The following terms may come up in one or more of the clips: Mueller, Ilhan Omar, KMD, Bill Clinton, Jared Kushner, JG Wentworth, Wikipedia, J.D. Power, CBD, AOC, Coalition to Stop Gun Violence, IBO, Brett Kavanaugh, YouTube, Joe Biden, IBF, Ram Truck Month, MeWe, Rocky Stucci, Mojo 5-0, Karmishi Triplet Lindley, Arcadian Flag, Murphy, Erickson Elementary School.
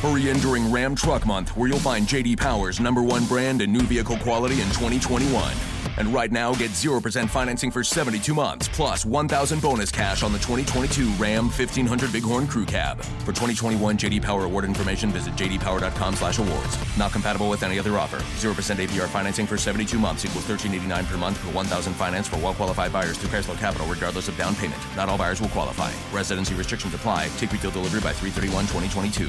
Hurry in during Ram Truck Month, where you'll find J.D. Power's #1 brand and new vehicle quality in 2021. And right now, get 0% financing for 72 months, plus $1,000 bonus cash on the 2022 Ram 1500 Bighorn Crew Cab. For 2021 J.D. Power award information, visit jdpower.com/awards. Not compatible with any other offer. 0% APR financing for 72 months equals $1,389 per month for $1,000 finance for well-qualified buyers through Chrysler Capital, regardless of down payment. Not all buyers will qualify. Residency restrictions apply. Take retail delivery by 3/31/2022.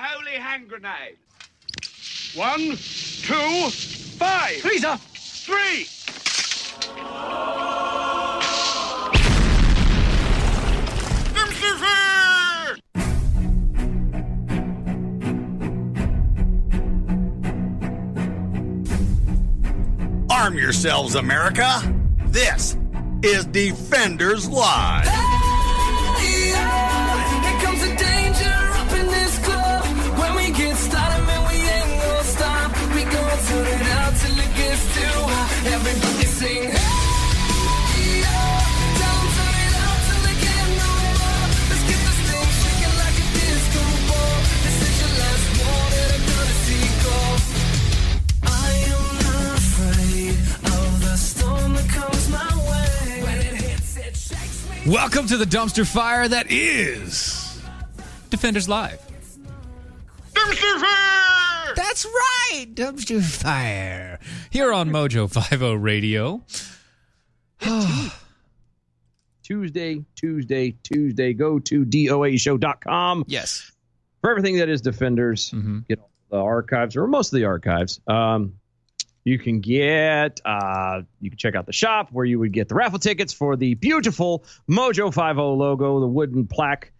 Holy hand grenade. 1, 2, 5. Please up. 3. Arm yourselves, America. This is Defenders Live. Everybody sing, hey, yo, don't turn it out till they get nowhere. Let's get this thing shaking like a disco ball. This is your last war that I'm gonna see go. I am not afraid of the storm that comes my way. When it hits, it shakes me. Welcome to the dumpster fire that is Defenders Live. Dumpster fire! That's right, dumpster fire. Here on Mojo 5-0 Radio. Tuesday. Go to doashow.com. Yes. For everything that is Defenders, get all the archives, or most of the archives. You can get, you can check out the shop where you would get the raffle tickets for the beautiful Mojo 5-0 logo, the wooden plaque,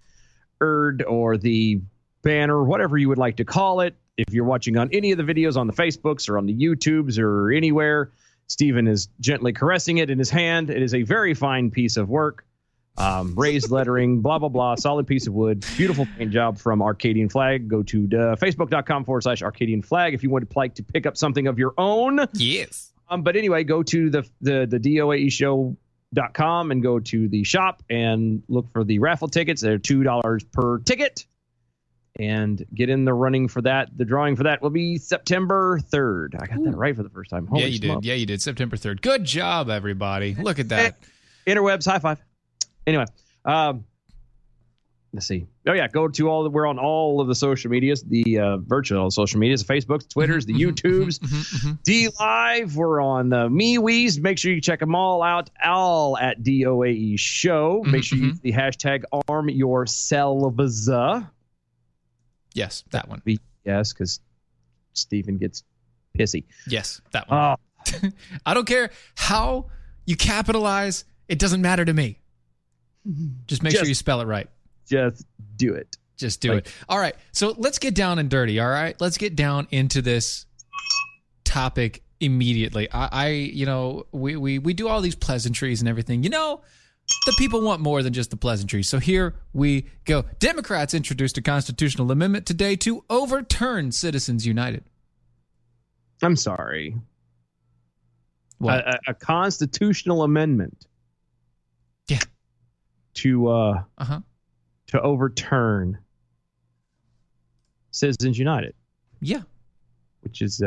or the banner, whatever you would like to call it. If you're watching on any of the videos on the Facebooks or on the YouTubes or anywhere, Stephen is gently caressing it in his hand. It is a very fine piece of work. Raised lettering, blah, blah, blah. Solid piece of wood. Beautiful paint job from Arcadian Flag. Go to facebook.com/Arcadian Flag if you would like to pick up something of your own. Yes. But anyway, go to the doaeshow.com and go to the shop and look for the raffle tickets. They're $2 per ticket. And get in the running for that. The drawing for that will be September 3rd. I got that right for the first time. Holy smokes. Yeah, you did. September 3rd. Good job, everybody. Look at that. Interwebs, high five. Anyway, let's see. Oh, yeah, go to all the, we're on all of the social medias, the virtual social medias, the Facebooks, Twitters, the YouTubes, D-Live. We're on the MeWe's. Make sure you check them all out, all at DOAE Show. Make sure you use the hashtag ArmYourselves. Yes, that one. Yes, because Stephen gets pissy. Yes, that one. I don't care how you capitalize. It doesn't matter to me. Just make sure you spell it right. Just do it. Just do it. All right. So let's get down and dirty. All right. Let's get down into this topic immediately. I you know, we do all these pleasantries and everything. You know, the people want more than just the pleasantries. So here we go. Democrats introduced a constitutional amendment today to overturn Citizens United. I'm sorry. What? A constitutional amendment. Yeah. To overturn Citizens United. Yeah. Which is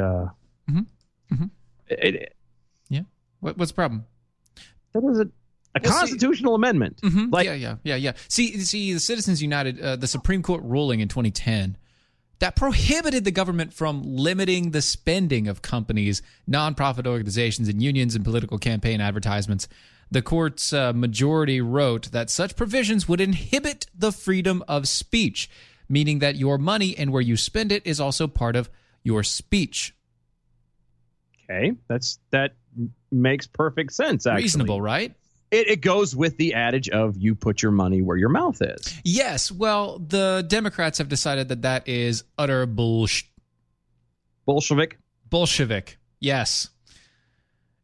What's the problem? That doesn't A constitutional amendment. Mm-hmm. See, the Citizens United, the Supreme Court ruling in 2010 that prohibited the government from limiting the spending of companies, nonprofit organizations, and unions and political campaign advertisements. The court's majority wrote that such provisions would inhibit the freedom of speech, meaning that your money and where you spend it is also part of your speech. Okay, that makes perfect sense, actually. Reasonable, right? It goes with the adage of you put your money where your mouth is. Yes, well, the Democrats have decided that is utter bullshit. Bolshevik, yes.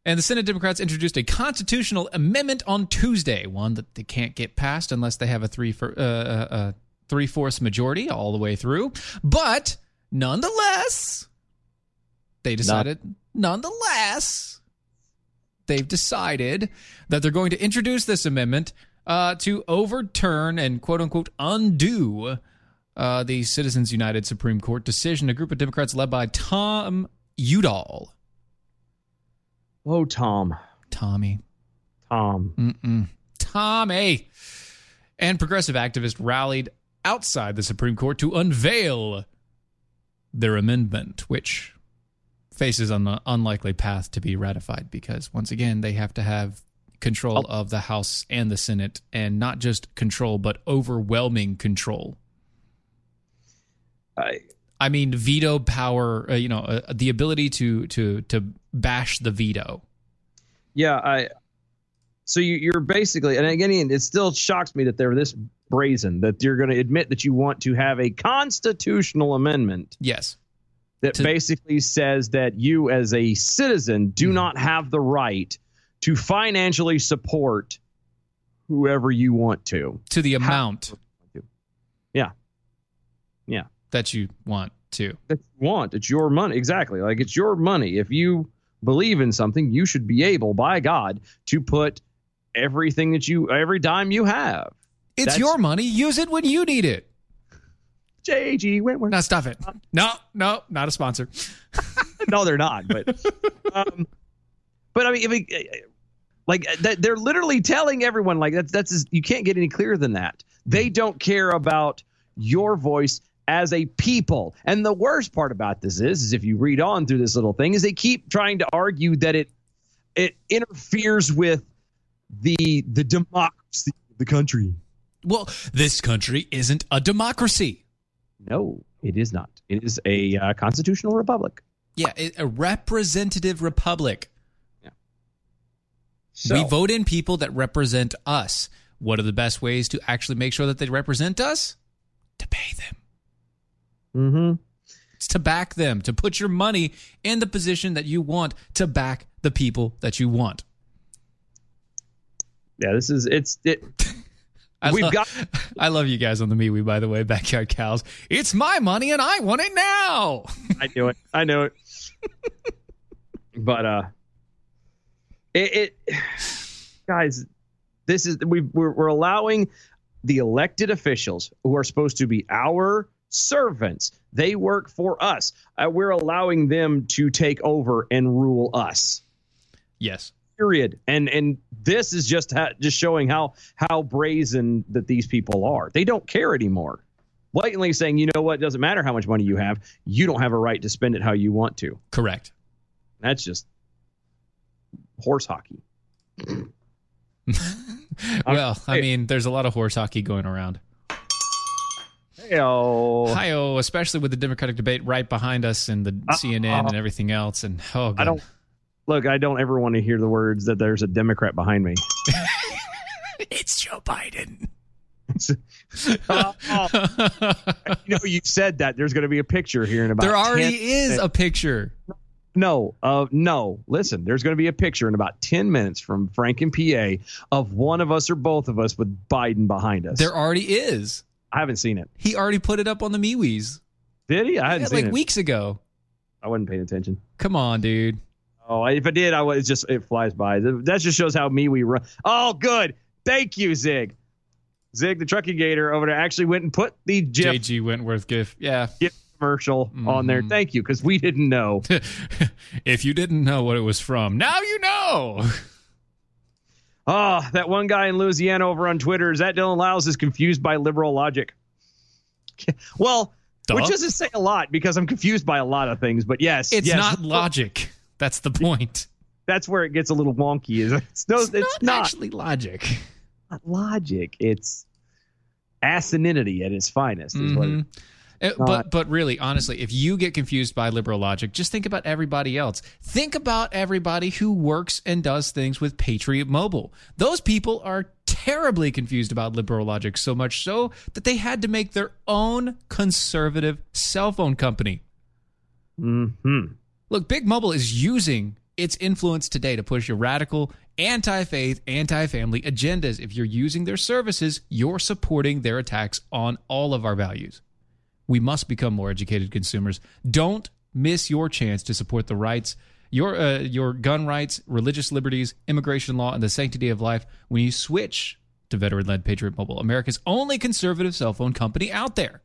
And the Senate Democrats introduced a constitutional amendment on Tuesday, one that they can't get passed unless they have a three-fourths majority all the way through. But nonetheless, they've decided that they're going to introduce this amendment to overturn and, quote-unquote, undo the Citizens United Supreme Court decision, a group of Democrats led by Tom Udall. Oh, Tom. Tommy. Tom. Mm-mm. Tommy. And progressive activists rallied outside the Supreme Court to unveil their amendment, which faces on the unlikely path to be ratified because, once again, they have to have control of the House and the Senate, and not just control, but overwhelming control. I mean, veto power, the ability to bash the veto. Yeah, so you're basically, and again, it still shocks me that they're this brazen, that you're going to admit that you want to have a constitutional amendment. Yes. That basically says that you as a citizen do not have the right to financially support whoever you want to. To the amount. Yeah. Yeah. That you want to. That you want. It's your money. Exactly. Like, it's your money. If you believe in something, you should be able, by God, to put everything that you, every dime you have. It's your money. Use it when you need it. JG Wentworth. Now stop it. No, not a sponsor. No, they're not. But I mean, they're literally telling everyone like that's you can't get any clearer than that. They don't care about your voice as a people. And the worst part about this is if you read on through this little thing, is they keep trying to argue that it interferes with the democracy of the country. Well, this country isn't a democracy. No, it is not. It is a constitutional republic. Yeah, a representative republic. Yeah. So, we vote in people that represent us. What are the best ways to actually make sure that they represent us? To pay them. Mm-hmm. It's to back them, to put your money in the position that you want, to back the people that you want. Yeah, this is... I love you guys on the MeWe, by the way, Backyard Cows. It's my money and I want it now. I knew it. But guys, this is we're allowing the elected officials who are supposed to be our servants. They work for us. We're allowing them to take over and rule us. Yes. Period. And this is just showing how brazen that these people are. They don't care anymore. Blatantly saying, you know what, it doesn't matter how much money you have. You don't have a right to spend it how you want to. Correct. That's just horse hockey. Well, I mean, there's a lot of horse hockey going around. Hi-oh, especially with the Democratic debate right behind us and the CNN and everything else. And oh, God. Look, I don't ever want to hear the words that there's a Democrat behind me. It's Joe Biden. You said that. There's going to be a picture here in about 10 minutes. There already is a picture. No. Listen, there's going to be a picture in about 10 minutes from Frank and PA of one of us or both of us with Biden behind us. There already is. I haven't seen it. He already put it up on the MeWe's. Did he? I hadn't seen it. Like weeks ago. I wasn't paying attention. Come on, dude. Oh, if I did, it flies by. That just shows how MeWe run. Oh, good. Thank you, Zig. Zig, the trucking gator over there, actually went and put the JG Wentworth GIF. Yeah. GIF commercial on there. Thank you, because we didn't know. If you didn't know what it was from, now you know. Oh, that one guy in Louisiana over on Twitter, is that Dylan Lyles is confused by liberal logic. Well, duh. Which doesn't say a lot because I'm confused by a lot of things, but yes. It's not logic. That's the point. That's where it gets a little wonky. It's not actually logic. Not logic. It's asininity at its finest. Is what it is. But really, honestly, if you get confused by liberal logic, just think about everybody else. Think about everybody who works and does things with Patriot Mobile. Those people are terribly confused about liberal logic, so much so that they had to make their own conservative cell phone company. Mm-hmm. Look, Big Mobile is using its influence today to push your radical, anti-faith, anti-family agendas. If you're using their services, you're supporting their attacks on all of our values. We must become more educated consumers. Don't miss your chance to support the rights, your gun rights, religious liberties, immigration law, and the sanctity of life when you switch to veteran-led Patriot Mobile, America's only conservative cell phone company out there.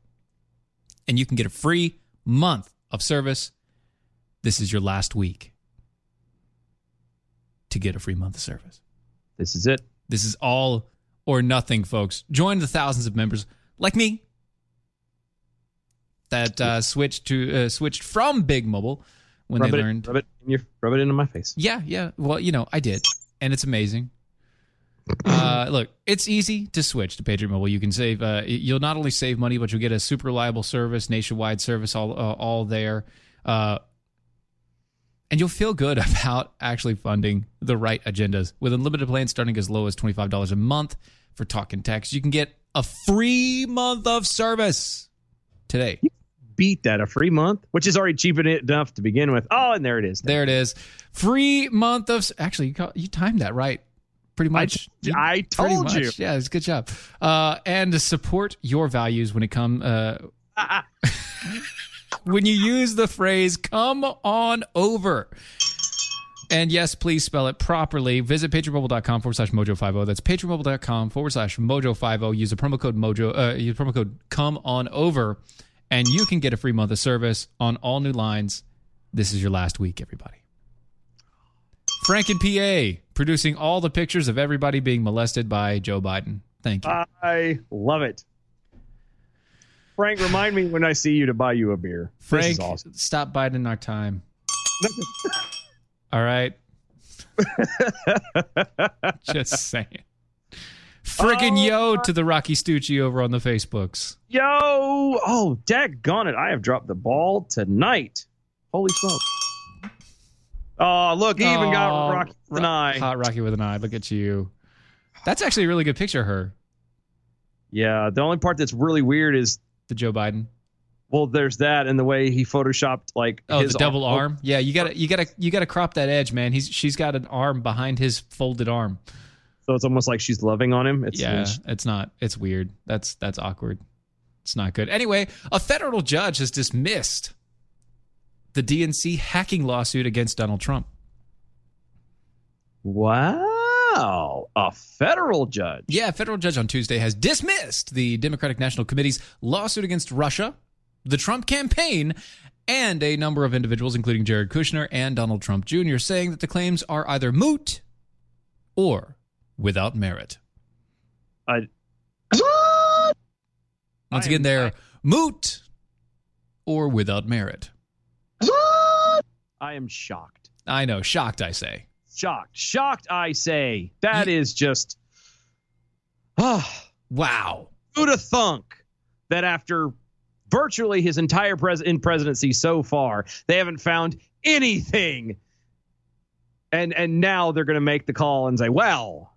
And you can get a free month of service. This is your last week to get a free month of service. This is it. This is all or nothing, folks. Join the thousands of members like me that switched from Big Mobile when they learned. Rub it into my face. Yeah. Well, I did, and it's amazing. Look, it's easy to switch to Patriot Mobile. You can save. You'll not only save money, but you'll get a super reliable service, nationwide service, all there, and you'll feel good about actually funding the right agendas with unlimited plans starting as low as $25 a month for talk and text. You can get a free month of service today. Beat that, a free month, which is already cheap enough to begin with. Oh, and there it is. There it is. Free month of... Actually, you timed that right. Pretty much. I told much. You. Yeah, it's a good job. And to support your values when it comes... when you use the phrase, come on over. And yes, please spell it properly. Visit patreonmobile.com/Mojo50. That's patreonmobile.com/Mojo50. Use the promo code Mojo. Use promo code come on over. And you can get a free month of service on all new lines. This is your last week, everybody. Frank and PA producing all the pictures of everybody being molested by Joe Biden. Thank you. I love it. Frank, remind me when I see you to buy you a beer. Frank, this is awesome. Stop biding our time. All right. Just saying. Freaking yo to the Rocky Stucci over on the Facebooks. Yo! Oh, dadgone it. I have dropped the ball tonight. Holy smoke. Oh, look. He even got Rocky with an eye. Hot Rocky with an eye. Look at you. That's actually a really good picture of her. Yeah. The only part that's really weird is... the Joe Biden. Well, there's that and the way he photoshopped his the double arm. Yeah, you gotta crop that edge, man. She's got an arm behind his folded arm. So it's almost like she's loving on him. It's not. It's weird. That's awkward. It's not good. Anyway, a federal judge has dismissed the DNC hacking lawsuit against Donald Trump. Wow. A federal judge. Yeah, a federal judge on Tuesday has dismissed the Democratic National Committee's lawsuit against Russia, the Trump campaign, and a number of individuals, including Jared Kushner and Donald Trump Jr., saying that the claims are either moot or without merit. Once again, they're moot or without merit. I am shocked. I know. Shocked, I say. Shocked, I say. That is just... Oh, wow. Who'd have thunk that after virtually his entire presidency so far, they haven't found anything. And now they're going to make the call and say, well...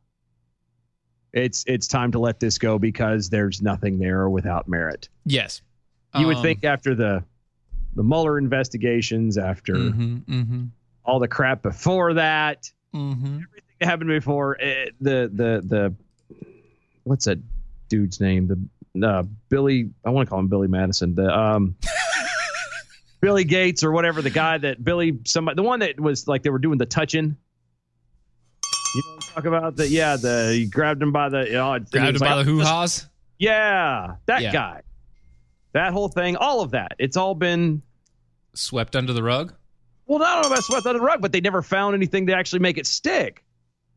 It's time to let this go because there's nothing there without merit. Yes. You would think after the Mueller investigations, after all the crap before that, everything that happened before, the what's that dude's name? The Billy, I want to call him Billy Madison. The Billy Gates or whatever, the guy that the one that was like they were doing the touch-in. You know what I'm talking about? He grabbed him by the... grabbed him by the hoo-haws? Yeah, that guy. That whole thing, all of that. It's all been... swept under the rug? Well, not about swept under the rug, but they never found anything to actually make it stick.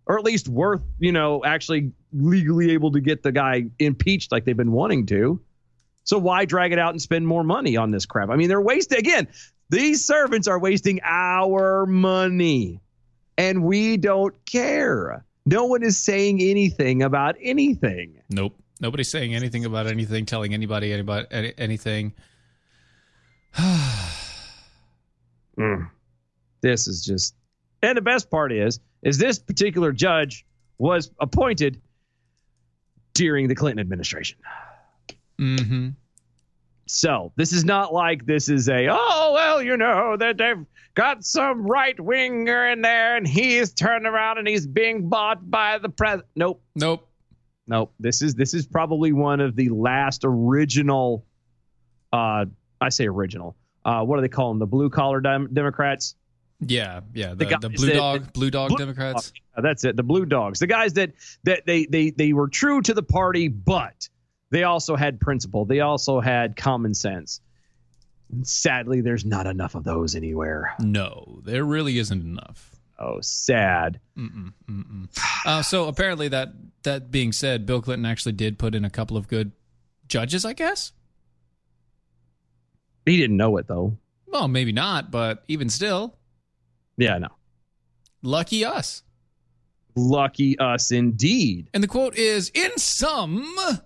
or at least worth, you know, actually legally able to get the guy impeached like they've been wanting to. So why drag it out and spend more money on this crap? I mean, they're wasting, again, these servants are wasting our money and we don't care. No one is saying anything about anything. Nope. Nobody's saying anything about anything, telling anybody about anything. This is just, and the best part is this particular judge was appointed during the Clinton administration. Mm-hmm. So this is not like this is a, oh, well, you know, that they've got some right winger in there and he's turned around and he's being bought by the president. Nope. This is probably one of the last original, I say original. What do they call them? The blue collar Democrats. Yeah. The blue dog Democrats. That's it. The blue dogs. The guys that they were true to the party, but they also had principle. They also had common sense. And sadly, there's not enough of those anywhere. No, there really isn't enough. Oh, sad. So apparently that being said, Bill Clinton actually did put in a couple of good judges, I guess. He didn't know it, though. Well, maybe not, but even still. Yeah, I know. Lucky us. Lucky us, indeed. And the quote is, In sum, the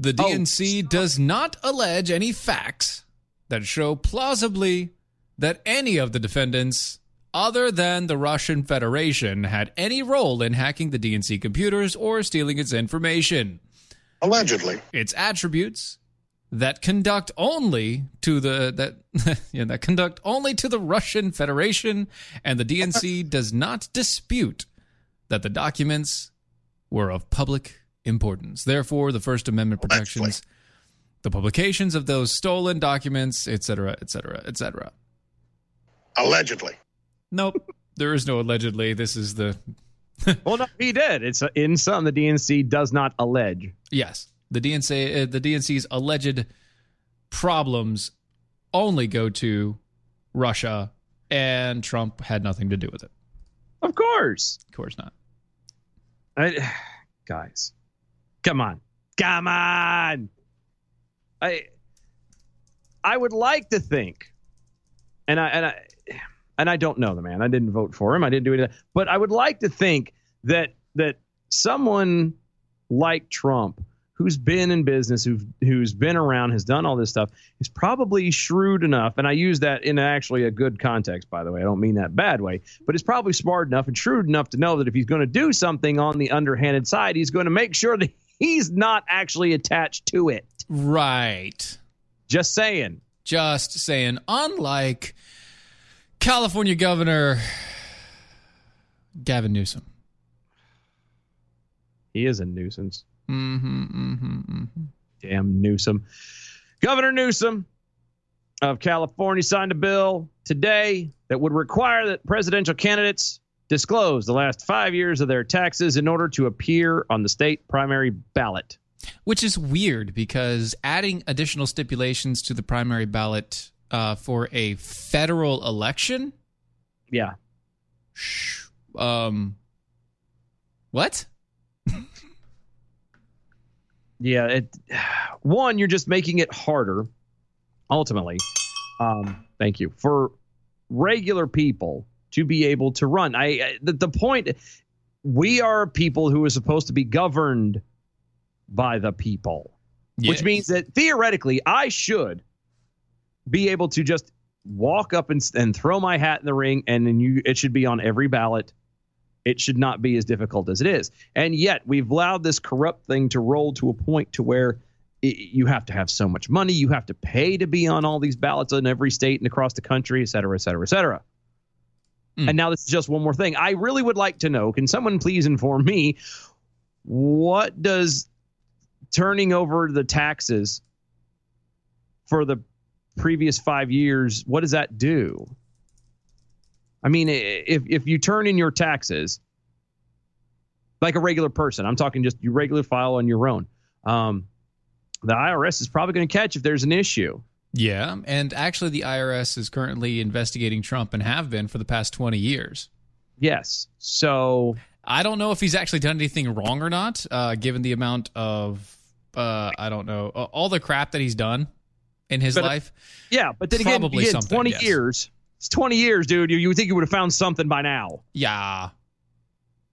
DNC does not allege any facts that show plausibly that any of the defendants, other than the Russian Federation, had any role in hacking the DNC computers or stealing its information. Allegedly. Its attributes that conduct only to the Russian Federation, and the DNC does not dispute that the documents were of public importance. Therefore, the First Amendment protections, the publications of those stolen documents, etc., etc., etc. Allegedly. Nope. There is no allegedly. This is the... Well, no, he did. It's in sum, the DNC does not allege. Yes, the DNC's alleged problems only go to Russia, and Trump had nothing to do with it. Of course not. Guys, come on. I would like to think, and I don't know the man. I didn't vote for him. I didn't do anything. But I would like to think that someone like Trump, who's been in business, who's been around, has done all this stuff, is probably shrewd enough. And I use that in actually a good context, by the way. I don't mean that bad way. But he's probably smart enough and shrewd enough to know that if he's going to do something on the underhanded side, he's going to make sure that he's not actually attached to it. Right. Just saying. Unlike California Governor Gavin Newsom. He is a nuisance. Mm-hmm. Damn Newsom. Governor Newsom of California signed a bill today that would require that presidential candidates disclose the last 5 years of their taxes in order to appear on the state primary ballot. Which is weird because adding additional stipulations to the primary ballot for a federal election? Yeah. What? Yeah. One, you're just making it harder, ultimately. Thank you. For regular people to be able to run. The point, we are people who are supposed to be governed by the people. Yes. Which means that theoretically I should be able to just walk up and throw my hat in the ring, and then it should be on every ballot. It should not be as difficult as it is. And yet we've allowed this corrupt thing to roll to a point to where you have to have so much money. You have to pay to be on all these ballots in every state and across the country, et cetera, et cetera, et cetera. And now this is just one more thing. I really would like to know, can someone please inform me, what does turning over the taxes for the previous 5 years, what does that do? I mean, if you turn in your taxes like a regular person, I'm talking just your regular file on your own, the IRS is probably going to catch if there's an issue. Yeah, and actually the IRS is currently investigating Trump and have been for the past 20 years. Yes, so... I don't know if he's actually done anything wrong or not, given the amount of, all the crap that he's done in his life. Yeah, but then again, he had 20 years. It's 20 years, dude. You would think you would have found something by now. Yeah.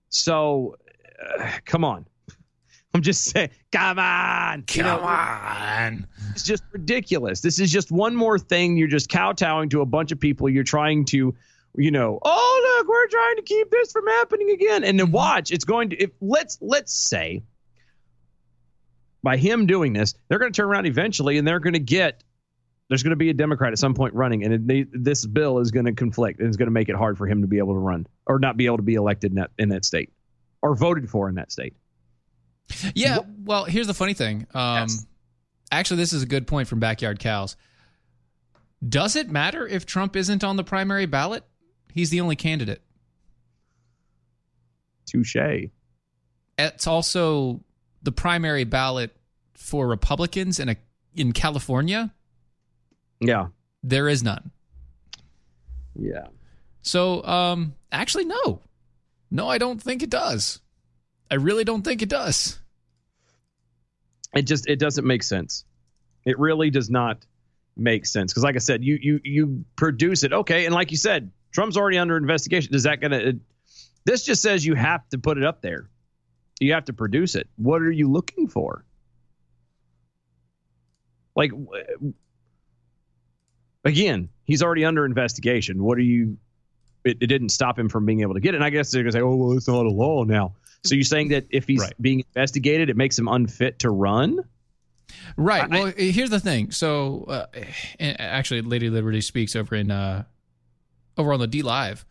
So, come on. I'm just saying, come on. Come on. It's just ridiculous. This is just one more thing. You're just kowtowing to a bunch of people. You're trying to, oh, look, we're trying to keep this from happening again. And then watch, it's going to, let's say by him doing this, they're going to turn around eventually and there's going to be a Democrat at some point running. And this bill is going to conflict and it's going to make it hard for him to be able to run or not be able to be elected in that state or voted for in that state. Yeah, well, here's the funny thing. Actually, this is a good point from Backyard Cows. Does it matter if Trump isn't on the primary ballot? He's the only candidate. Touché. It's also the primary ballot for Republicans in California. Yeah. There is none. Yeah. So, actually, no. No, I don't think it does. I really don't think it does. It doesn't make sense. It really does not make sense. Because like I said, you produce it. Okay. And like you said, Trump's already under investigation. This just says you have to put it up there. You have to produce it. What are you looking for? Like, again, he's already under investigation. What are you, it didn't stop him from being able to get it. And I guess they're going to say, oh, well, it's not a law now. So you're saying that if he's being investigated, it makes him unfit to run? Right. Well, here's the thing. So actually, Lady Liberty Speaks over on the D Live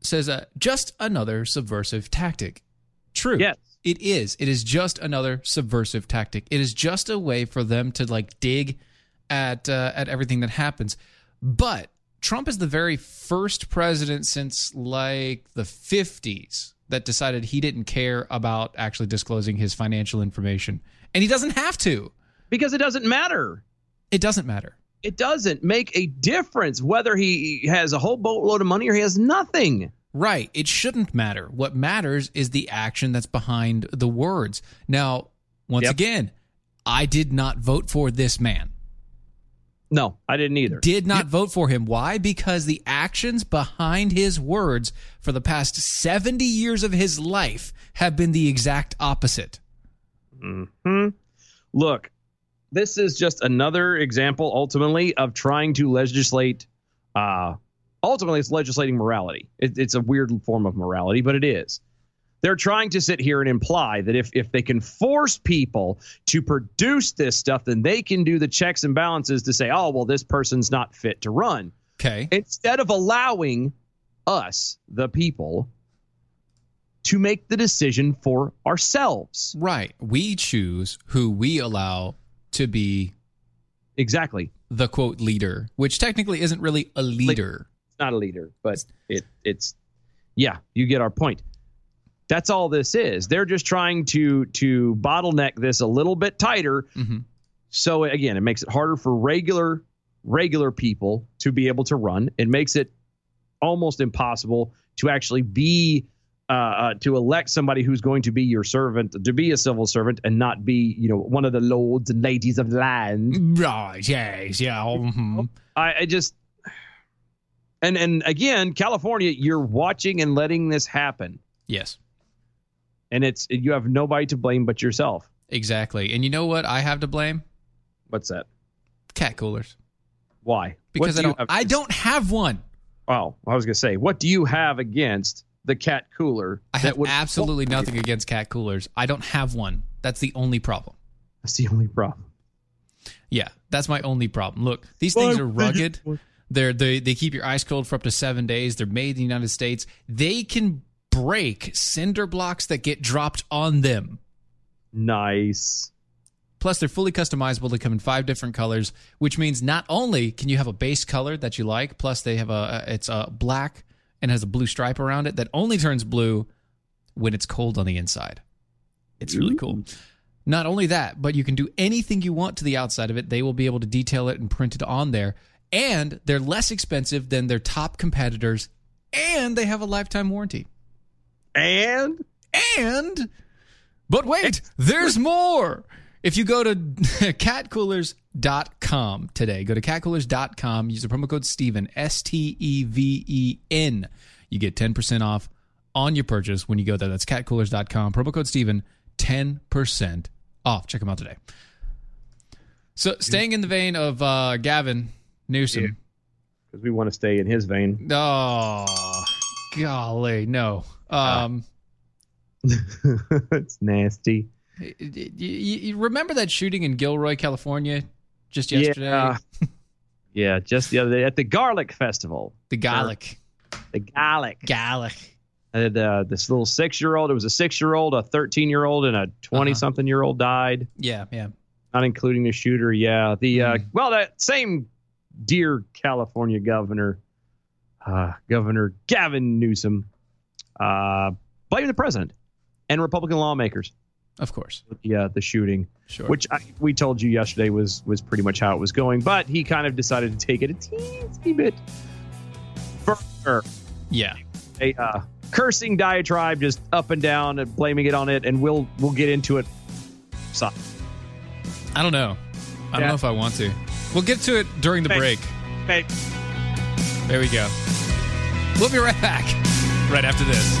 says just another subversive tactic. True. Yes. It is. It is just another subversive tactic. It is just a way for them to dig at everything that happens. But Trump is the very first president since the 50s that decided he didn't care about actually disclosing his financial information. And he doesn't have to. Because it doesn't matter. It doesn't matter. It doesn't make a difference whether he has a whole boatload of money or he has nothing. Right. It shouldn't matter. What matters is the action that's behind the words. Now, once again, I did not vote for this man. No, I didn't either. Did not vote for him. Why? Because the actions behind his words for the past 70 years of his life have been the exact opposite. Mm-hmm. Look, this is just another example, ultimately, of trying to legislate. Ultimately, it's legislating morality. It's a weird form of morality, but it is. They're trying to sit here and imply that if they can force people to produce this stuff, then they can do the checks and balances to say, oh, well, this person's not fit to run. Okay. Instead of allowing us, the people, to make the decision for ourselves. Right. We choose who we allow to be the, quote, leader, which technically isn't really a leader. It's not a leader, but it's you get our point. That's all this is. They're just trying to bottleneck this a little bit tighter. Mm-hmm. So, again, it makes it harder for regular people to be able to run. It makes it almost impossible to actually be to elect somebody who's going to be your servant, to be a civil servant and not be, one of the lords and ladies of land. Right. Yes. Yeah. Mm-hmm. I just. And again, California, you're watching and letting this happen. Yes. And you have nobody to blame but yourself. Exactly. And you know what I have to blame? What's that? Cat coolers. Why? Because I don't have one. Oh, I was going to say, what do you have against the cat cooler? I have absolutely nothing against cat coolers. I don't have one. That's the only problem. That's the only problem. Yeah, that's my only problem. Look, these things are rugged. They keep your ice cold for up to 7 days. They're made in the United States. They can break cinder blocks that get dropped on them. Nice. Plus, they're fully customizable. They come in 5 different colors, which means not only can you have a base color that you like, plus they have it's black and has a blue stripe around it that only turns blue when it's cold on the inside. It's really cool. Not only that, but you can do anything you want to the outside of it. They will be able to detail it and print it on there. And they're less expensive than their top competitors. And they have a lifetime warranty. And, but wait, there's more. If you go to catcoolers.com today, go to catcoolers.com, use the promo code Steven, S-T-E-V-E-N. You get 10% off on your purchase when you go there. That's catcoolers.com, promo code Steven, 10% off. Check them out today. So staying in the vein of Gavin Newsom. Yeah, because we want to stay in his vein. Oh, golly, no. It's nasty. You remember that shooting in Gilroy, California, just yesterday? Yeah, just the other day at the Garlic Festival. The garlic. And, this little 6-year-old. It was a 6-year-old, a 13-year-old, and a 20-something-year-old died. Yeah. Not including the shooter. Yeah. Well, that same dear California governor, Governor Gavin Newsom, blamed the president and Republican lawmakers. Of course. Yeah, the shooting, sure. Which we told you yesterday was pretty much how it was going, but he kind of decided to take it a teensy bit further. Yeah. A cursing diatribe just up and down and blaming it on it, and we'll get into it. So, I don't know. I don't know if I want to. We'll get to it during the break. There we go. We'll be right back right after this.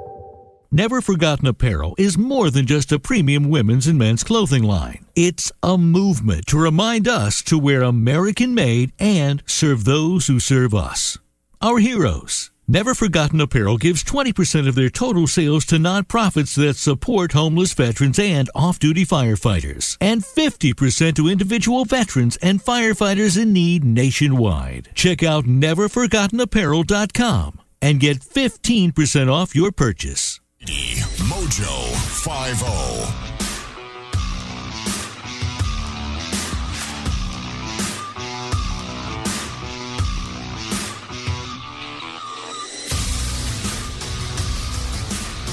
Never Forgotten Apparel is more than just a premium women's and men's clothing line. It's a movement to remind us to wear American-made and serve those who serve us. Our heroes. Never Forgotten Apparel gives 20% of their total sales to nonprofits that support homeless veterans and off-duty firefighters, and 50% to individual veterans and firefighters in need nationwide. Check out neverforgottenapparel.com and get 15% off your purchase. Mojo 5-0.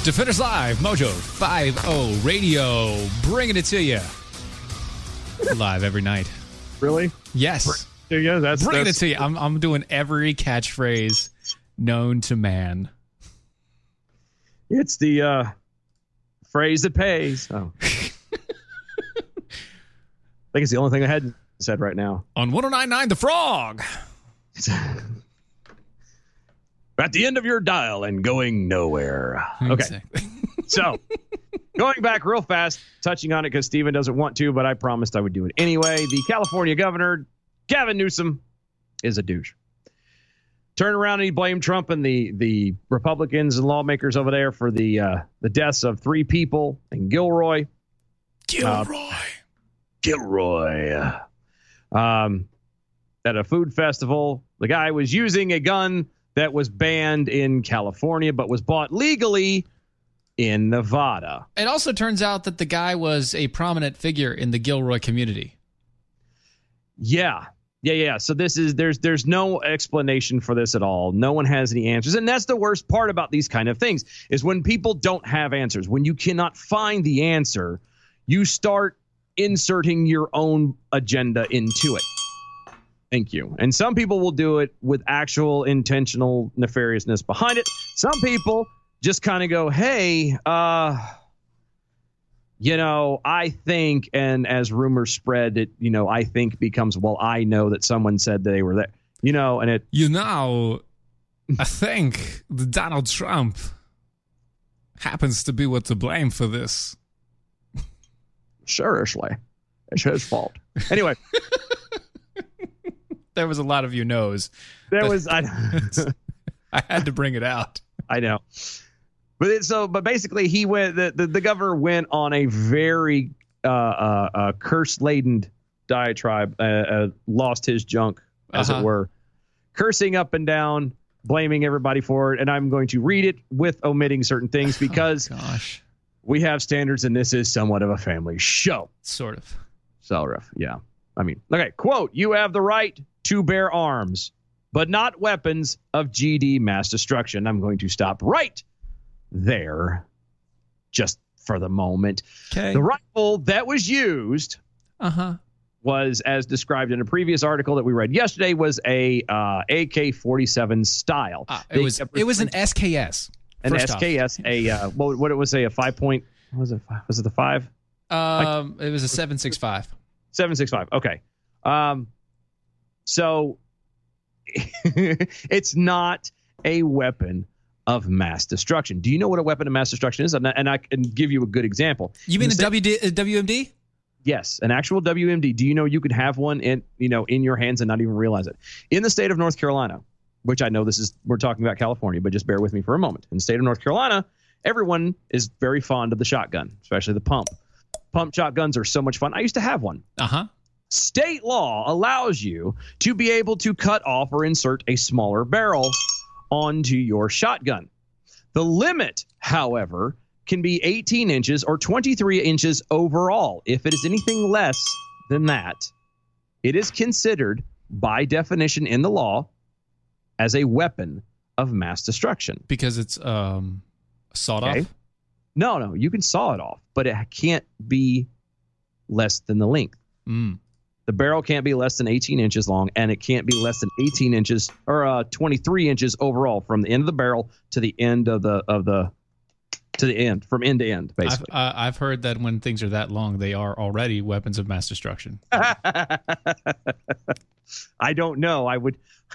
Defenders Live, Mojo 5-0 Radio, bringing it to you live every night. Really? Yes. Bringing it to you. I'm doing every catchphrase known to man. It's the phrase that pays. Oh. I think it's the only thing I hadn't said right now. On 109.9 The Frog. At the end of your dial and going nowhere. Okay. So, going back real fast, touching on it because Steven doesn't want to, but I promised I would do it anyway. The California governor, Gavin Newsom, is a douche. Turn around and he blamed Trump and the Republicans and lawmakers over there for the deaths of three people in Gilroy. At a food festival, the guy was using a gun that was banned in California but was bought legally in Nevada. It also turns out that the guy was a prominent figure in the Gilroy community. Yeah. So this is there's no explanation for this at all. No one has any answers. And that's the worst part about these kind of things is when people don't have answers, when you cannot find the answer, you start inserting your own agenda into it. Thank you. And some people will do it with actual intentional nefariousness behind it. Some people just kind of go, hey, I think, and as rumors spread, it, I think becomes, well, I know that someone said they were there, and it. I think Donald Trump happens to be what to blame for this. Seriously. It's his fault. Anyway. There was a lot of I had to bring it out. I know. But basically he went, the governor went on a very curse-laden diatribe, lost his junk, as it were, cursing up and down, blaming everybody for it. And I'm going to read it with omitting certain things because we have standards and this is somewhat of a family show. Sort of. Yeah. Quote, you have the right to bear arms, but not weapons of GD mass destruction. I'm going to stop right there just for the moment. Okay. The rifle that was used was, as described in a previous article that we read yesterday, was a AK-47 style. It was an SKS. An SKS, a 5 point, was it the five? It was a 7.65. 7.65. Okay. So it's not a weapon of mass destruction. Do you know what a weapon of mass destruction is? And I can give you a good example. You mean WMD? Yes, an actual WMD. Do you know you could have one in your hands and not even realize it? In the state of North Carolina, which I know we're talking about California, but just bear with me for a moment. In the state of North Carolina, everyone is very fond of the shotgun, especially the pump. Pump shotguns are so much fun. I used to have one. State law allows you to be able to cut off or insert a smaller barrel onto your shotgun. The limit, however, can be 18 inches or 23 inches overall. If it is anything less than that, it is considered by definition in the law as a weapon of mass destruction. Because it's sawed off? No, you can saw it off, but it can't be less than the length. The barrel can't be less than 18 inches long, and it can't be less than 18 inches or 23 inches overall from the end of the barrel to the end from end to end, basically. I've heard that when things are that long, they are already weapons of mass destruction. I don't know.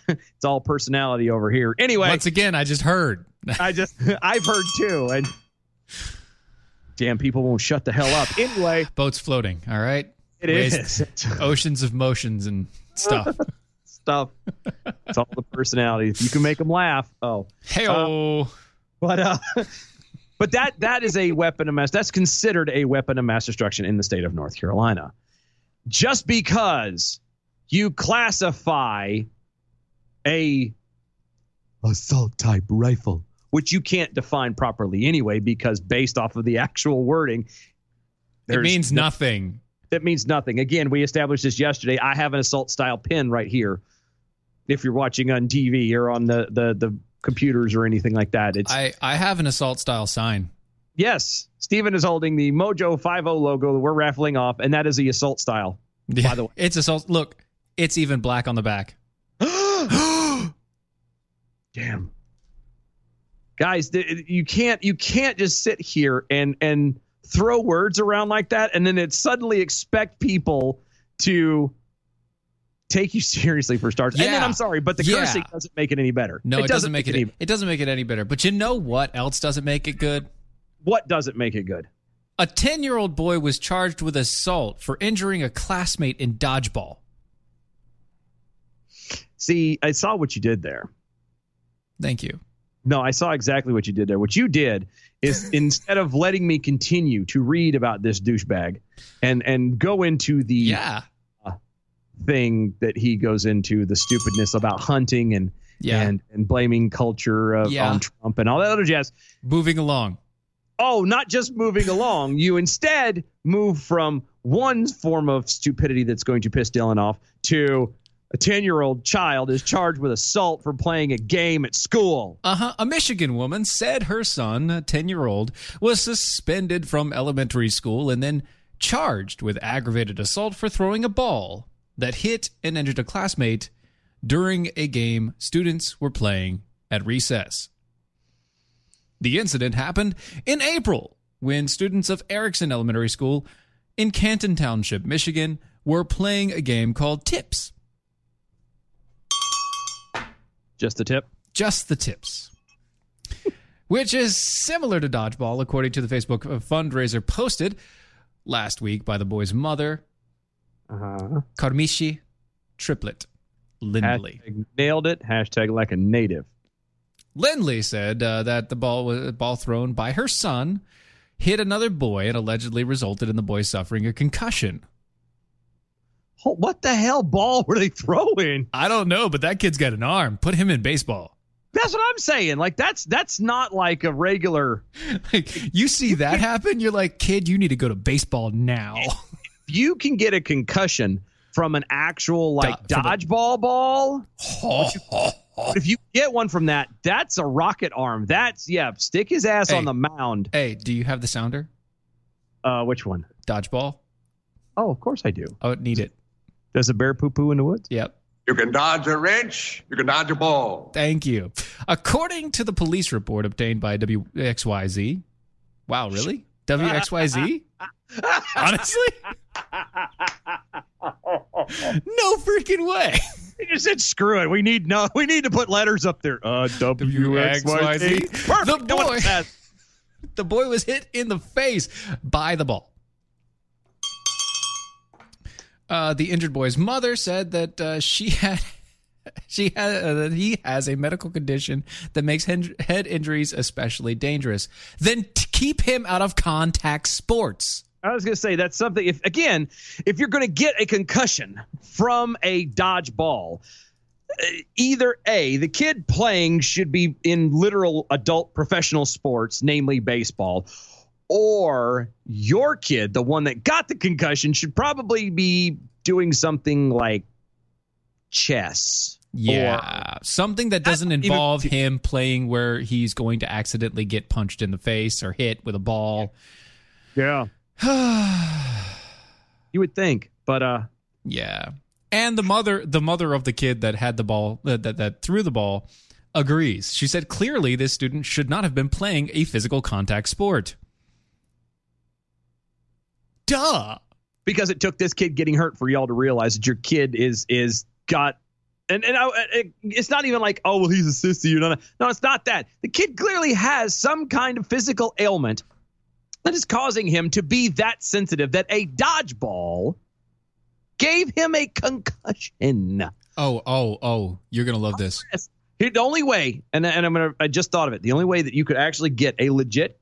It's all personality over here. Anyway, once again, I just heard. I've heard too. And damn, people won't shut the hell up. Anyway, boats floating. All right. It is oceans of motions and stuff. It's all the personality. You can make them laugh. Oh, hey-o. But that is a weapon of mass. That's considered a weapon of mass destruction in the state of North Carolina. Just because you classify a assault type rifle, which you can't define properly anyway, because based off of the actual wording, it means nothing. That means nothing. Again, we established this yesterday. I have an assault style pen right here. If you're watching on TV or on the computers or anything like that, I have an assault style sign. Yes. Steven is holding the Mojo 5-0 logo that we're raffling off. And that is the assault style. Yeah, by the way, it's assault. Look, it's even black on the back. Damn. Guys, you can't just sit here and throw words around like that, and then it suddenly expect people to take you seriously for starts. Yeah. And then I'm sorry, but the cursing doesn't make it any better. No, it doesn't make it any better. But you know what else doesn't make it good? What doesn't make it good? A 10-year-old boy was charged with assault for injuring a classmate in dodgeball. See, I saw what you did there. Thank you. No, I saw exactly what you did there. What you did is instead of letting me continue to read about this douchebag and go into the thing that he goes into, the stupidness about hunting and yeah. and blaming culture on Trump and all that other jazz. Moving along. Oh, not just moving along. You instead move from one form of stupidity that's going to piss Dylan off to a 10-year-old child is charged with assault for playing a game at school. A Michigan woman said her son, a 10-year-old, was suspended from elementary school and then charged with aggravated assault for throwing a ball that hit and injured a classmate during a game students were playing at recess. The incident happened in April when students of Erickson Elementary School in Canton Township, Michigan, were playing a game called Tips. Just the tip? Just the tips. Which is similar to dodgeball, according to the Facebook fundraiser posted last week by the boy's mother, Karmishi Triplet Lindley. Hashtag nailed it. Hashtag like a native. Lindley said that the ball thrown by her son hit another boy and allegedly resulted in the boy suffering a concussion. What the hell ball were they throwing? I don't know, but that kid's got an arm. Put him in baseball. That's what I'm saying. Like, that's not like a regular. Like, you see that happen, you're like, kid, you need to go to baseball now. If you can get a concussion from an actual, like, dodgeball ball. If you get one from that, that's a rocket arm. That's, stick his ass on the mound. Hey, do you have the sounder? Which one? Dodgeball. Oh, of course I do. I would need it. Does a bear poo-poo in the woods? Yep. You can dodge a wrench. You can dodge a ball. Thank you. According to the police report obtained by WXYZ. Wow, really? WXYZ? Honestly? No freaking way. They just said, screw it. We need to put letters up there. WXYZ. Perfect. The boy was hit in the face by the ball. The injured boy's mother said that that he has a medical condition that makes head injuries especially dangerous. Then keep him out of contact sports. I was going to say that's something. If you're going to get a concussion from a dodgeball, either A, the kid playing should be in literal adult professional sports, namely baseball. Or your kid, the one that got the concussion, should probably be doing something like chess. Yeah, something that doesn't involve him playing where he's going to accidentally get punched in the face or hit with a ball. Yeah. You would think, but... Yeah. And the mother of the kid that had the ball, that threw the ball, agrees. She said, clearly, this student should not have been playing a physical contact sport. Duh. Because it took this kid getting hurt for y'all to realize that your kid is got, it's not even like, oh, well, he's a sissy. You know, no, it's not that. The kid clearly has some kind of physical ailment that is causing him to be that sensitive that a dodgeball gave him a concussion. Oh, you're going to love this. Yes. The only way, I just thought of it. The only way that you could actually get a legit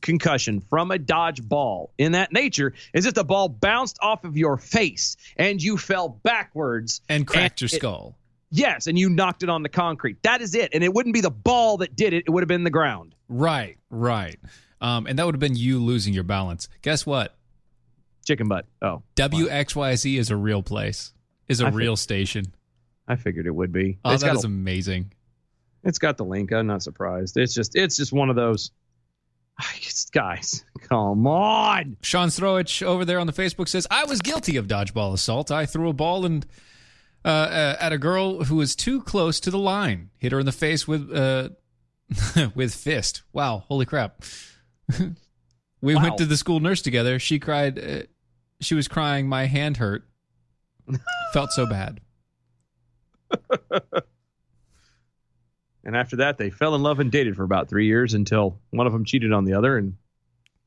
concussion from a dodge ball in that nature is if the ball bounced off of your face and you fell backwards and cracked your skull. Yes, and you knocked it on the concrete. That is it. And it wouldn't be the ball that did it. It would have been the ground. Right. And that would have been you losing your balance. Guess what? Chicken butt. Oh. WXYZ is a real place. Is a real station. I figured it would be. Oh, that is amazing. It's got the link. I'm not surprised. It's just one of those. Guys, come on. Sean Strowich over there on the Facebook says, I was guilty of dodgeball assault. I threw a ball at a girl who was too close to the line. Hit her in the face with fist. Wow, holy crap. We went to the school nurse together. She cried. She was crying. My hand hurt. Felt so bad. And after that, they fell in love and dated for about 3 years until one of them cheated on the other. And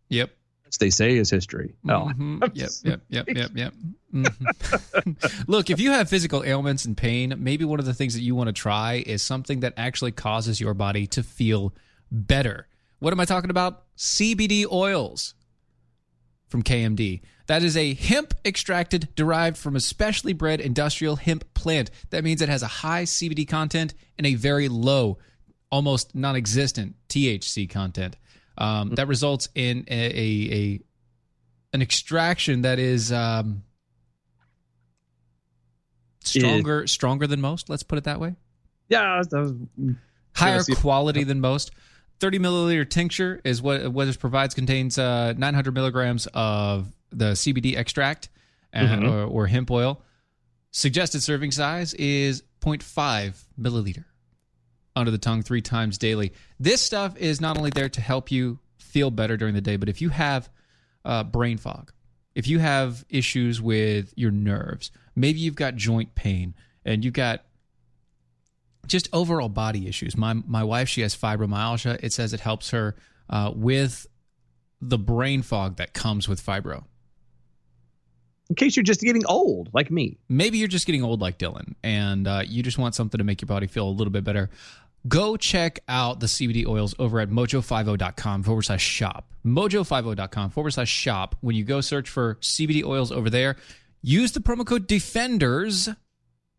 yep, as they say, is history. Mm-hmm. Oh, yep. Mm-hmm. Look, if you have physical ailments and pain, maybe one of the things that you want to try is something that actually causes your body to feel better. What am I talking about? CBD oils from KMD. That is a hemp extracted derived from a specially bred industrial hemp plant. That means it has a high CBD content and a very low, almost non-existent THC content. That results in an extraction that is stronger than most. Let's put it that way. Yeah, that was higher quality than most. 30 milliliter tincture is what this provides. Contains 900 milligrams of the CBD extract or hemp oil. Suggested serving size is 0.5 milliliter. Under the tongue 3 times daily. This stuff is not only there to help you feel better during the day, but if you have brain fog, if you have issues with your nerves, maybe you've got joint pain and you've got just overall body issues. My wife, she has fibromyalgia. It says it helps her with the brain fog that comes with fibro. In case you're just getting old, like me. Maybe you're just getting old like Dylan, and you just want something to make your body feel a little bit better. Go check out the CBD oils over at mojo50.com/shop. Mojo50.com/shop. When you go search for CBD oils over there, use the promo code DEFENDERS,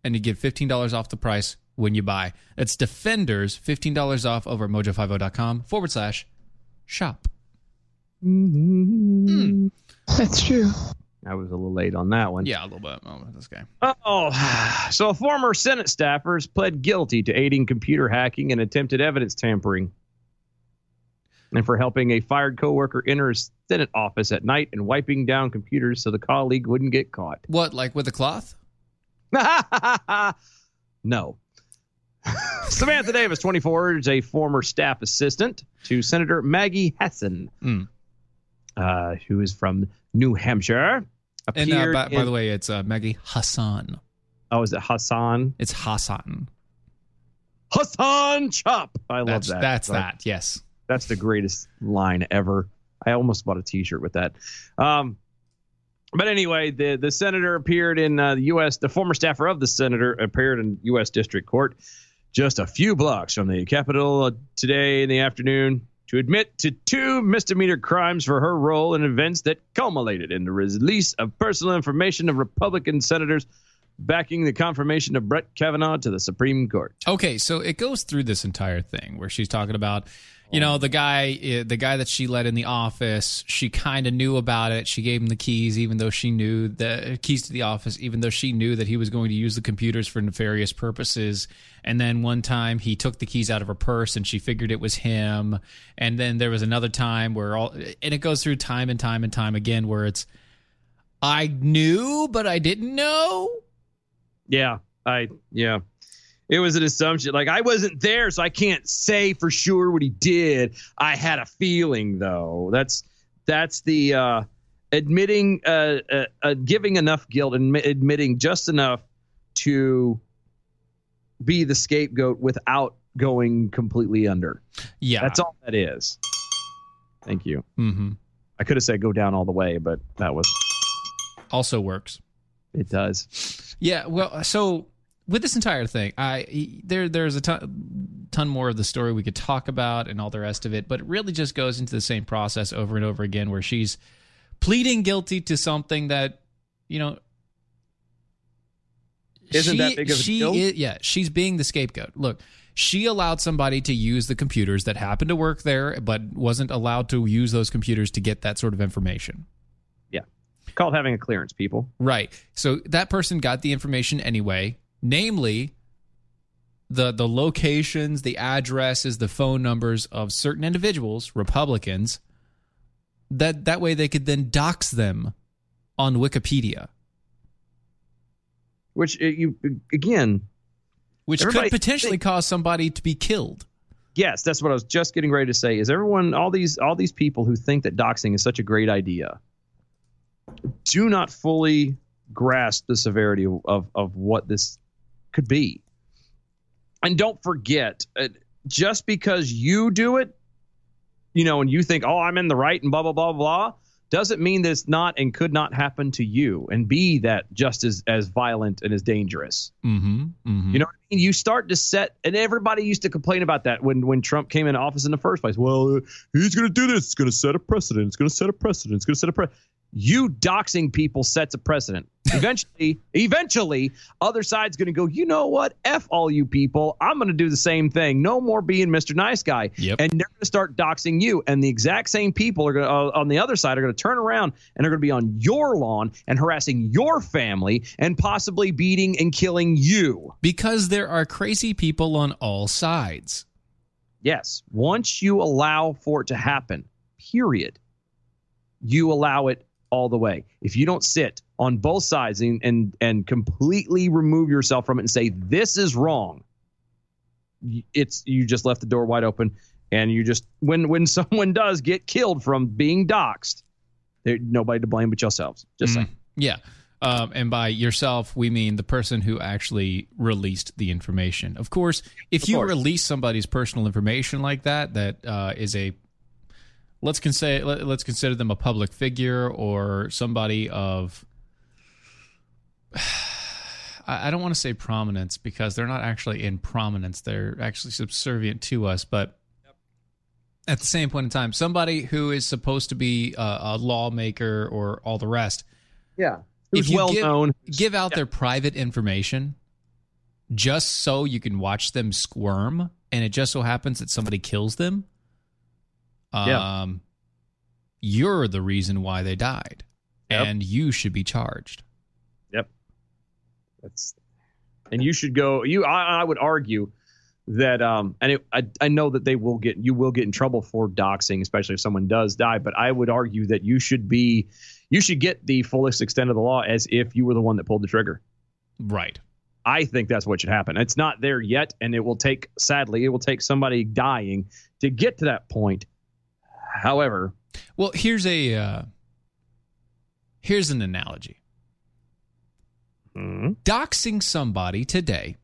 and you get $15 off the price when you buy. That's DEFENDERS, $15 off over at mojo50.com/shop. Mm. That's true. I was a little late on that one. Yeah, a little bit. Oh, this guy. Oh, so a former Senate staffer has pled guilty to aiding computer hacking and attempted evidence tampering, and for helping a fired coworker enter his Senate office at night and wiping down computers so the colleague wouldn't get caught. What, like with a cloth? No. Samantha Davis, 24, is a former staff assistant to Senator Maggie Hassan, who is from New Hampshire. And by the way, it's Maggie Hassan. Oh, is it Hassan? It's Hassan. Hassan Chop. I love that. Yes. That's the greatest line ever. I almost bought a T-shirt with that. But anyway, the senator appeared in the U.S. The former staffer of the senator appeared in U.S. District Court just a few blocks from the Capitol today in the afternoon to admit to 2 misdemeanor crimes for her role in events that culminated in the release of personal information of Republican senators backing the confirmation of Brett Kavanaugh to the Supreme Court. Okay, so it goes through this entire thing where she's talking about, you know, the guy that she let in the office, she kind of knew about it. She gave him the keys, even though she knew the keys to the office, even though she knew that he was going to use the computers for nefarious purposes. And then one time he took the keys out of her purse and she figured it was him. And then there was another time where and it goes through time and time again where it's, I knew, but I didn't know. Yeah. It was an assumption. Like, I wasn't there, so I can't say for sure what he did. I had a feeling, though. That's the admitting, giving enough guilt and admitting just enough to be the scapegoat without going completely under. Yeah. That's all that is. Thank you. Mm-hmm. I could have said go down all the way, but that was... Also works. It does. Yeah, well, so... With this entire thing, there's a ton more of the story we could talk about and all the rest of it, but it really just goes into the same process over and over again where she's pleading guilty to something that, you know... Isn't that big of a deal? Yeah, she's being the scapegoat. Look, she allowed somebody to use the computers that happened to work there but wasn't allowed to use those computers to get that sort of information. Yeah. It's called having a clearance, people. Right. So that person got the information anyway... Namely, the locations, the addresses, the phone numbers of certain individuals, Republicans, that way they could then dox them on Wikipedia. Which could potentially cause somebody to be killed. Yes, that's what I was just getting ready to say. Is everyone, all these people who think that doxing is such a great idea, do not fully grasp the severity of what this could be. And don't forget, just because you do it, you know, and you think, oh, I'm in the right and blah, blah, blah, blah, doesn't mean that it's not and could not happen to you and be that just as violent and as dangerous. Mm-hmm, mm-hmm. You know what I mean? You start to set, and everybody used to complain about that when Trump came into office in the first place. Well, he's going to do this. It's going to set a precedent. It's going to set a precedent. you doxing people sets a precedent. Eventually, other side's going to go, you know what? F all you people. I'm going to do the same thing. No more being Mr. Nice Guy. Yep. And they're going to start doxing you. And the exact same people are going on the other side are going to turn around and they're going to be on your lawn and harassing your family and possibly beating and killing you. Because there are crazy people on all sides. Yes. Once you allow for it to happen, period, you allow it all the way. If you don't sit on both sides and completely remove yourself from it and say, this is wrong, you just left the door wide open. And you just, when someone does get killed from being doxxed, there's nobody to blame but yourselves. Just saying. Yeah. And by yourself, we mean the person who actually released the information. Of course, if you release somebody's personal information like that, let's consider them a public figure or somebody of, I don't want to say prominence because they're not actually in prominence. They're actually subservient to us. But at the same point in time, somebody who is supposed to be a lawmaker or all the rest. Yeah. Who's well known. Give out their private information just so you can watch them squirm. And it just so happens that somebody kills them. You're the reason why they died, and you should be charged. Yep. And you should go. I would argue that. I know that you will get in trouble for doxing, especially if someone does die. But I would argue that you should get the fullest extent of the law as if you were the one that pulled the trigger. Right. I think that's what should happen. It's not there yet, and it will take somebody dying to get to that point. However, well, here's an analogy. Mm-hmm. Doxing somebody today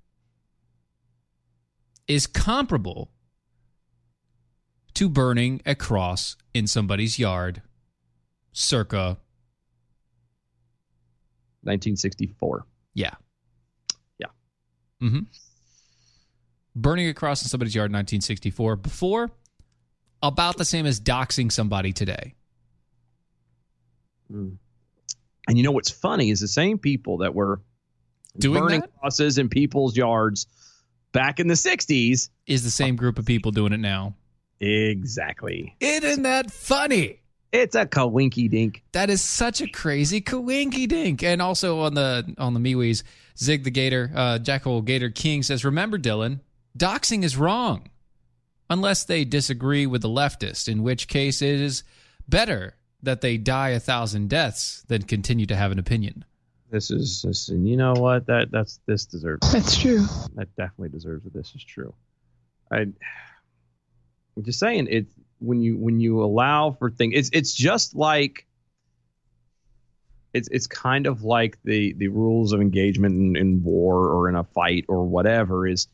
is comparable to burning a cross in somebody's yard circa 1964. Yeah. Yeah. Mm-hmm. Burning a cross in somebody's yard in 1964 before. About the same as doxing somebody today. And you know what's funny is the same people that were burning crosses in people's yards back in the 60s is the same group of people doing it now. Exactly. Isn't that funny? It's a coinky dink. That is such a crazy coinky dink. And also on the MeWe's, Zig the Gator, Jackal Gator King says, "Remember, Dylan, doxing is wrong." Unless they disagree with the leftist, in which case it is better that they die 1,000 deaths than continue to have an opinion. This is, and you know what? This deserves. That's true. That definitely deserves it. This is true. I'm just saying it when you allow for things. It's just like it's kind of like the rules of engagement in war or in a fight or whatever is.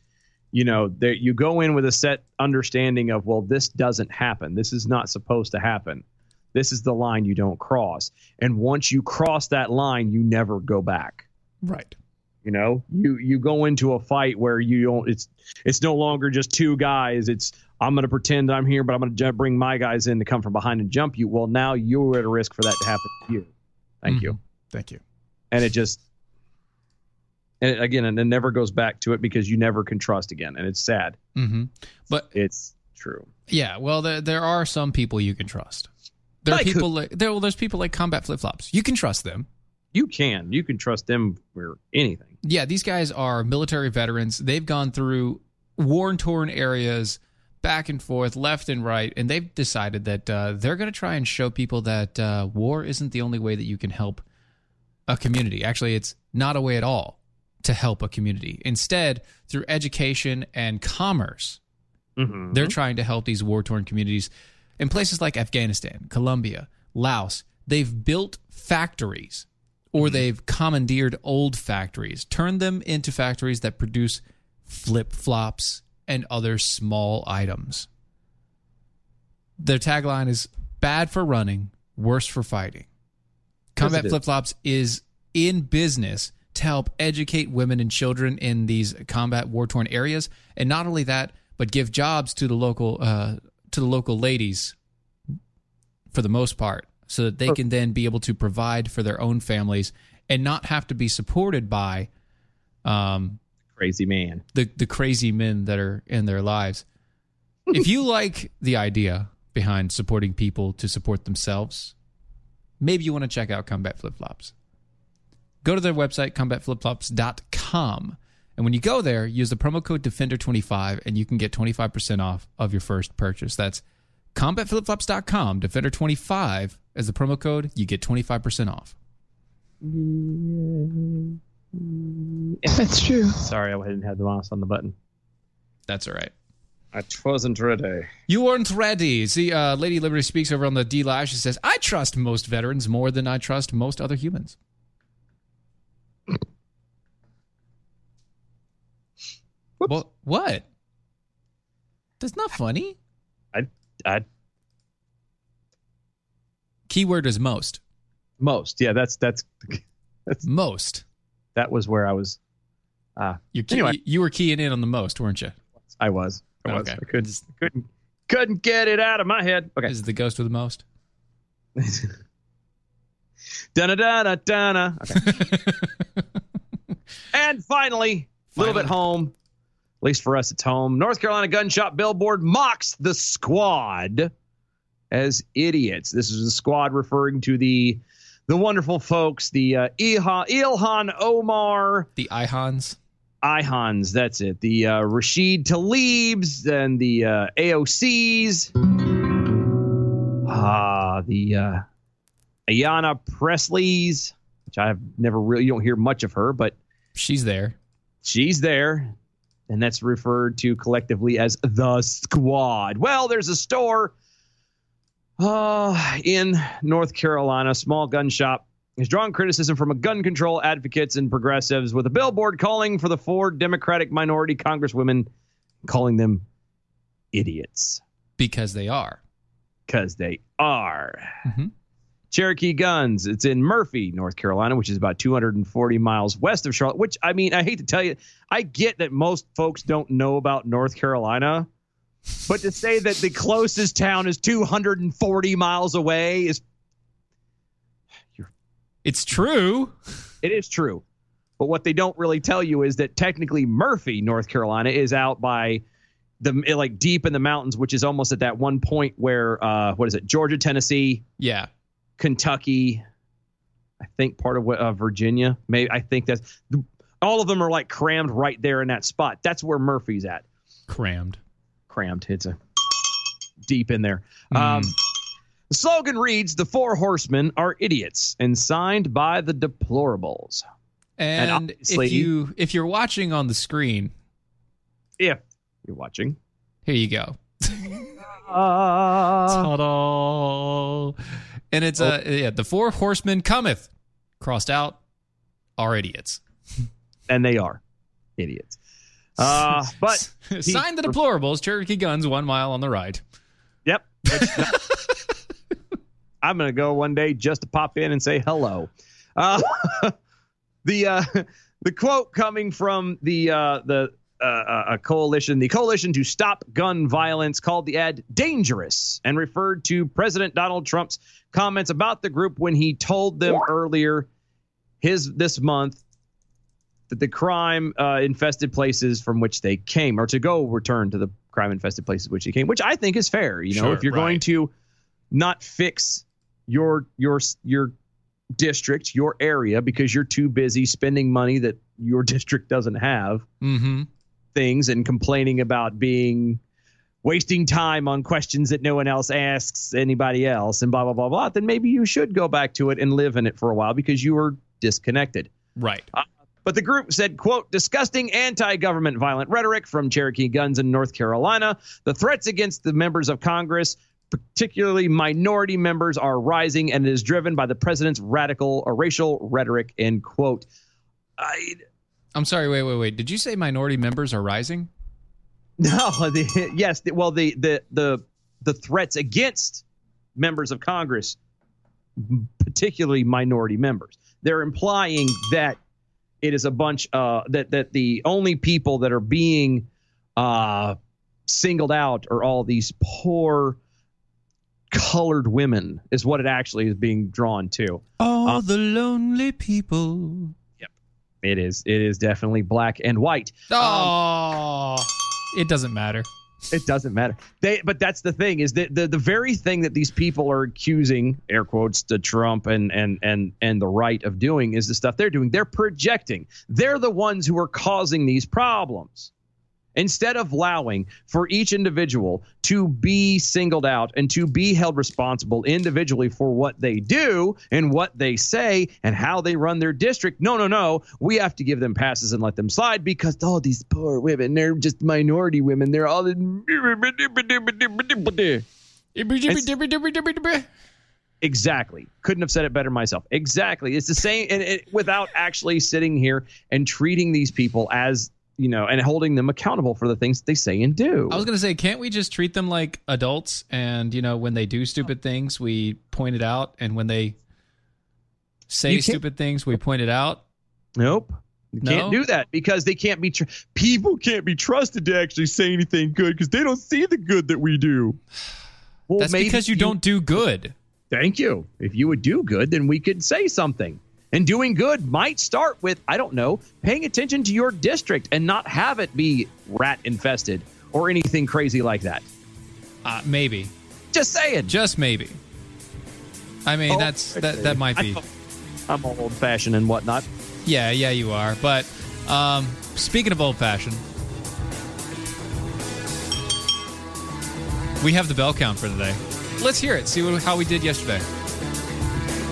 You know, you go in with a set understanding of, well, this doesn't happen. This is not supposed to happen. This is the line you don't cross. And once you cross that line, you never go back. Right. You know, you go into a fight where you don't. It's no longer just two guys. It's I'm going to pretend I'm here, but I'm going to bring my guys in to come from behind and jump you. Well, now you're at a risk for that to happen to you. Thank you. And it just. And again, and it never goes back to it because you never can trust again. And it's sad. Mm-hmm. But it's true. Yeah. Well, there are some people you can trust. There's people like Combat Flip Flops. You can trust them. You can trust them for anything. Yeah. These guys are military veterans. They've gone through war-torn areas back and forth, left and right. And they've decided that they're going to try and show people that war isn't the only way that you can help a community. Actually, it's not a way at all to help a community. Instead, through education and commerce, they're trying to help these war-torn communities in places like Afghanistan, Colombia, Laos. They've built factories or they've commandeered old factories, turned them into factories that produce flip-flops and other small items. Their tagline is bad for running, worse for fighting. Combat Flip-Flops is in business to help educate women and children in these combat war-torn areas. And not only that, but give jobs to the local ladies for the most part so that they can then be able to provide for their own families and not have to be supported by crazy man, the crazy men that are in their lives. If you like the idea behind supporting people to support themselves, maybe you want to check out Combat Flip Flops. Go to their website, combatflipflops.com. And when you go there, use the promo code DEFENDER25 and you can get 25% off of your first purchase. That's combatflipflops.com, DEFENDER25 as the promo code. You get 25% off. That's true. Sorry, I didn't have the mouse on the button. That's all right. I wasn't ready. You weren't ready. See, Lady Liberty Speaks over on the D Live. She says, I trust most veterans more than I trust most other humans. Well, what? That's not funny. I keyword is most. Most, yeah, that's most. That was where I was. You were keying in on the most, weren't you? I was. Okay. I couldn't get it out of my head. Okay. Is it the ghost with the most? Dun-na-dun-na-dun-na. Okay. And finally, a little bit home. At least for us, it's home. North Carolina gun shop billboard mocks the squad as idiots. This is the squad referring to the wonderful folks, the Ilhan Omar. The Ihans, that's it. The Rashid Tlaibs and the AOCs. The Ayanna Presleys, which I have never really, you don't hear much of her, but she's there. And that's referred to collectively as the squad. Well, there's a store in North Carolina, small gun shop. Has drawn criticism from gun control advocates and progressives with a billboard calling for the four Democratic minority congresswomen, calling them idiots. Because they are. Mm-hmm. Cherokee Guns. It's in Murphy, North Carolina, which is about 240 miles west of Charlotte, which, I mean, I hate to tell you, I get that most folks don't know about North Carolina, but to say that the closest town is 240 miles away is... It's true. It is true. But what they don't really tell you is that technically Murphy, North Carolina, is out by the deep in the mountains, which is almost at that one point where, Georgia, Tennessee. Yeah. Kentucky. I think part of Virginia. Maybe I think that's all of them are like crammed right there in that spot. That's where Murphy's at. Crammed. It's a deep in there. The slogan reads, the four horsemen are idiots, and signed by the deplorables. And if you're watching on the screen. If you're watching. Here you go. Ta-da. And it's the four horsemen cometh, crossed out, are idiots. And they are idiots. But signed the deplorables, Cherokee Guns, 1 mile on the right. Yep. I'm going to go one day just to pop in and say hello. The quote coming from the coalition to stop gun violence called the ad dangerous and referred to President Donald Trump's comments about the group when he told them earlier this month that the crime-infested places from which they came, or to go return to the crime-infested places which they came, which I think is fair. You know, sure, if you're going to not fix your district, your area, because you're too busy spending money that your district doesn't have, mm-hmm. things and complaining about wasting time on questions that no one else asks anybody else and blah, blah, blah, blah, then maybe you should go back to it and live in it for a while because you were disconnected. Right. But the group said, quote, disgusting anti-government violent rhetoric from Cherokee Guns in North Carolina. The threats against the members of Congress, particularly minority members, are rising, and it is driven by the president's radical or racial rhetoric, end quote. I'm sorry, wait. Did you say minority members are rising? No. The threats against members of Congress, particularly minority members, they're implying that it is a bunch that the only people that are being singled out are all these poor colored women is what it actually is being drawn to. All the lonely people. Yep. It is. It is definitely black and white. Oh, it doesn't matter. It doesn't matter. But that's the thing, is that the very thing that these people are accusing, air quotes, to Trump and the right of doing is the stuff they're doing. They're projecting. They're the ones who are causing these problems. Instead of allowing for each individual to be singled out and to be held responsible individually for what they do and what they say and how they run their district, no. We have to give them passes and let them slide because all these poor women, they're just minority women. They're all... Exactly. Couldn't have said it better myself. Exactly. It's the same, and without actually sitting here and treating these people as... and holding them accountable for the things they say and do. I was going to say, can't we just treat them like adults? And, when they do stupid things, we point it out. And when they say stupid things, we point it out. Nope. Can't do that because they can't be people can't be trusted to actually say anything good because they don't see the good that we do. Well, that's because you don't do good. Thank you. If you would do good, then we could say something. And doing good might start with, paying attention to your district and not have it be rat infested or anything crazy like that. Maybe. Just saying. Just maybe. I mean, that might be. I'm old fashioned and whatnot. Yeah, you are. But speaking of old fashioned, we have the bell count for today. Let's hear it. See how we did yesterday.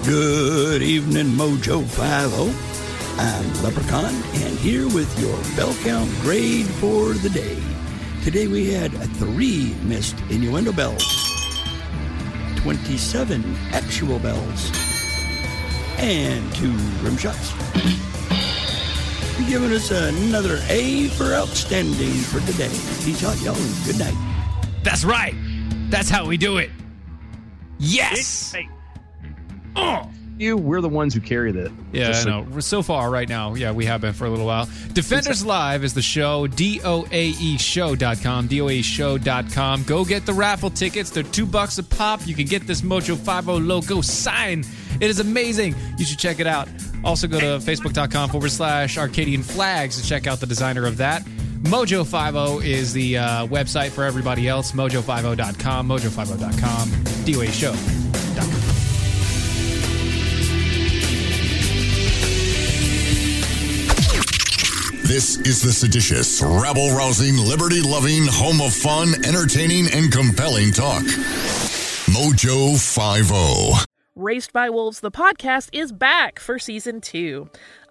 Good evening, Mojo 5-0. I'm Leprechaun, and here with your bell count grade for the day. Today we had 3 missed innuendo bells, 27 actual bells, and 2 rim shots. You're giving us another A for outstanding for today. Peace out, y'all, and good night. That's right. That's how we do it. Yes. We're the ones who carry that. Yeah, I know. So far, right now, we have been for a little while. Defenders Live is the show. DOAEshow.com. DOAEshow.com. Go get the raffle tickets. They're $2 a pop. You can get this Mojo 5-0 logo sign. It is amazing. You should check it out. Also, go to Facebook.com/Arcadian Flags to check out the designer of that. Mojo 5-0 is the website for everybody else. Mojo50.com. Mojo50.com. DOAEshow.com. This is the seditious, rabble-rousing, liberty-loving, home of fun, entertaining, and compelling talk. Mojo 5-0. Raised by Wolves, the podcast, is back for Season 2.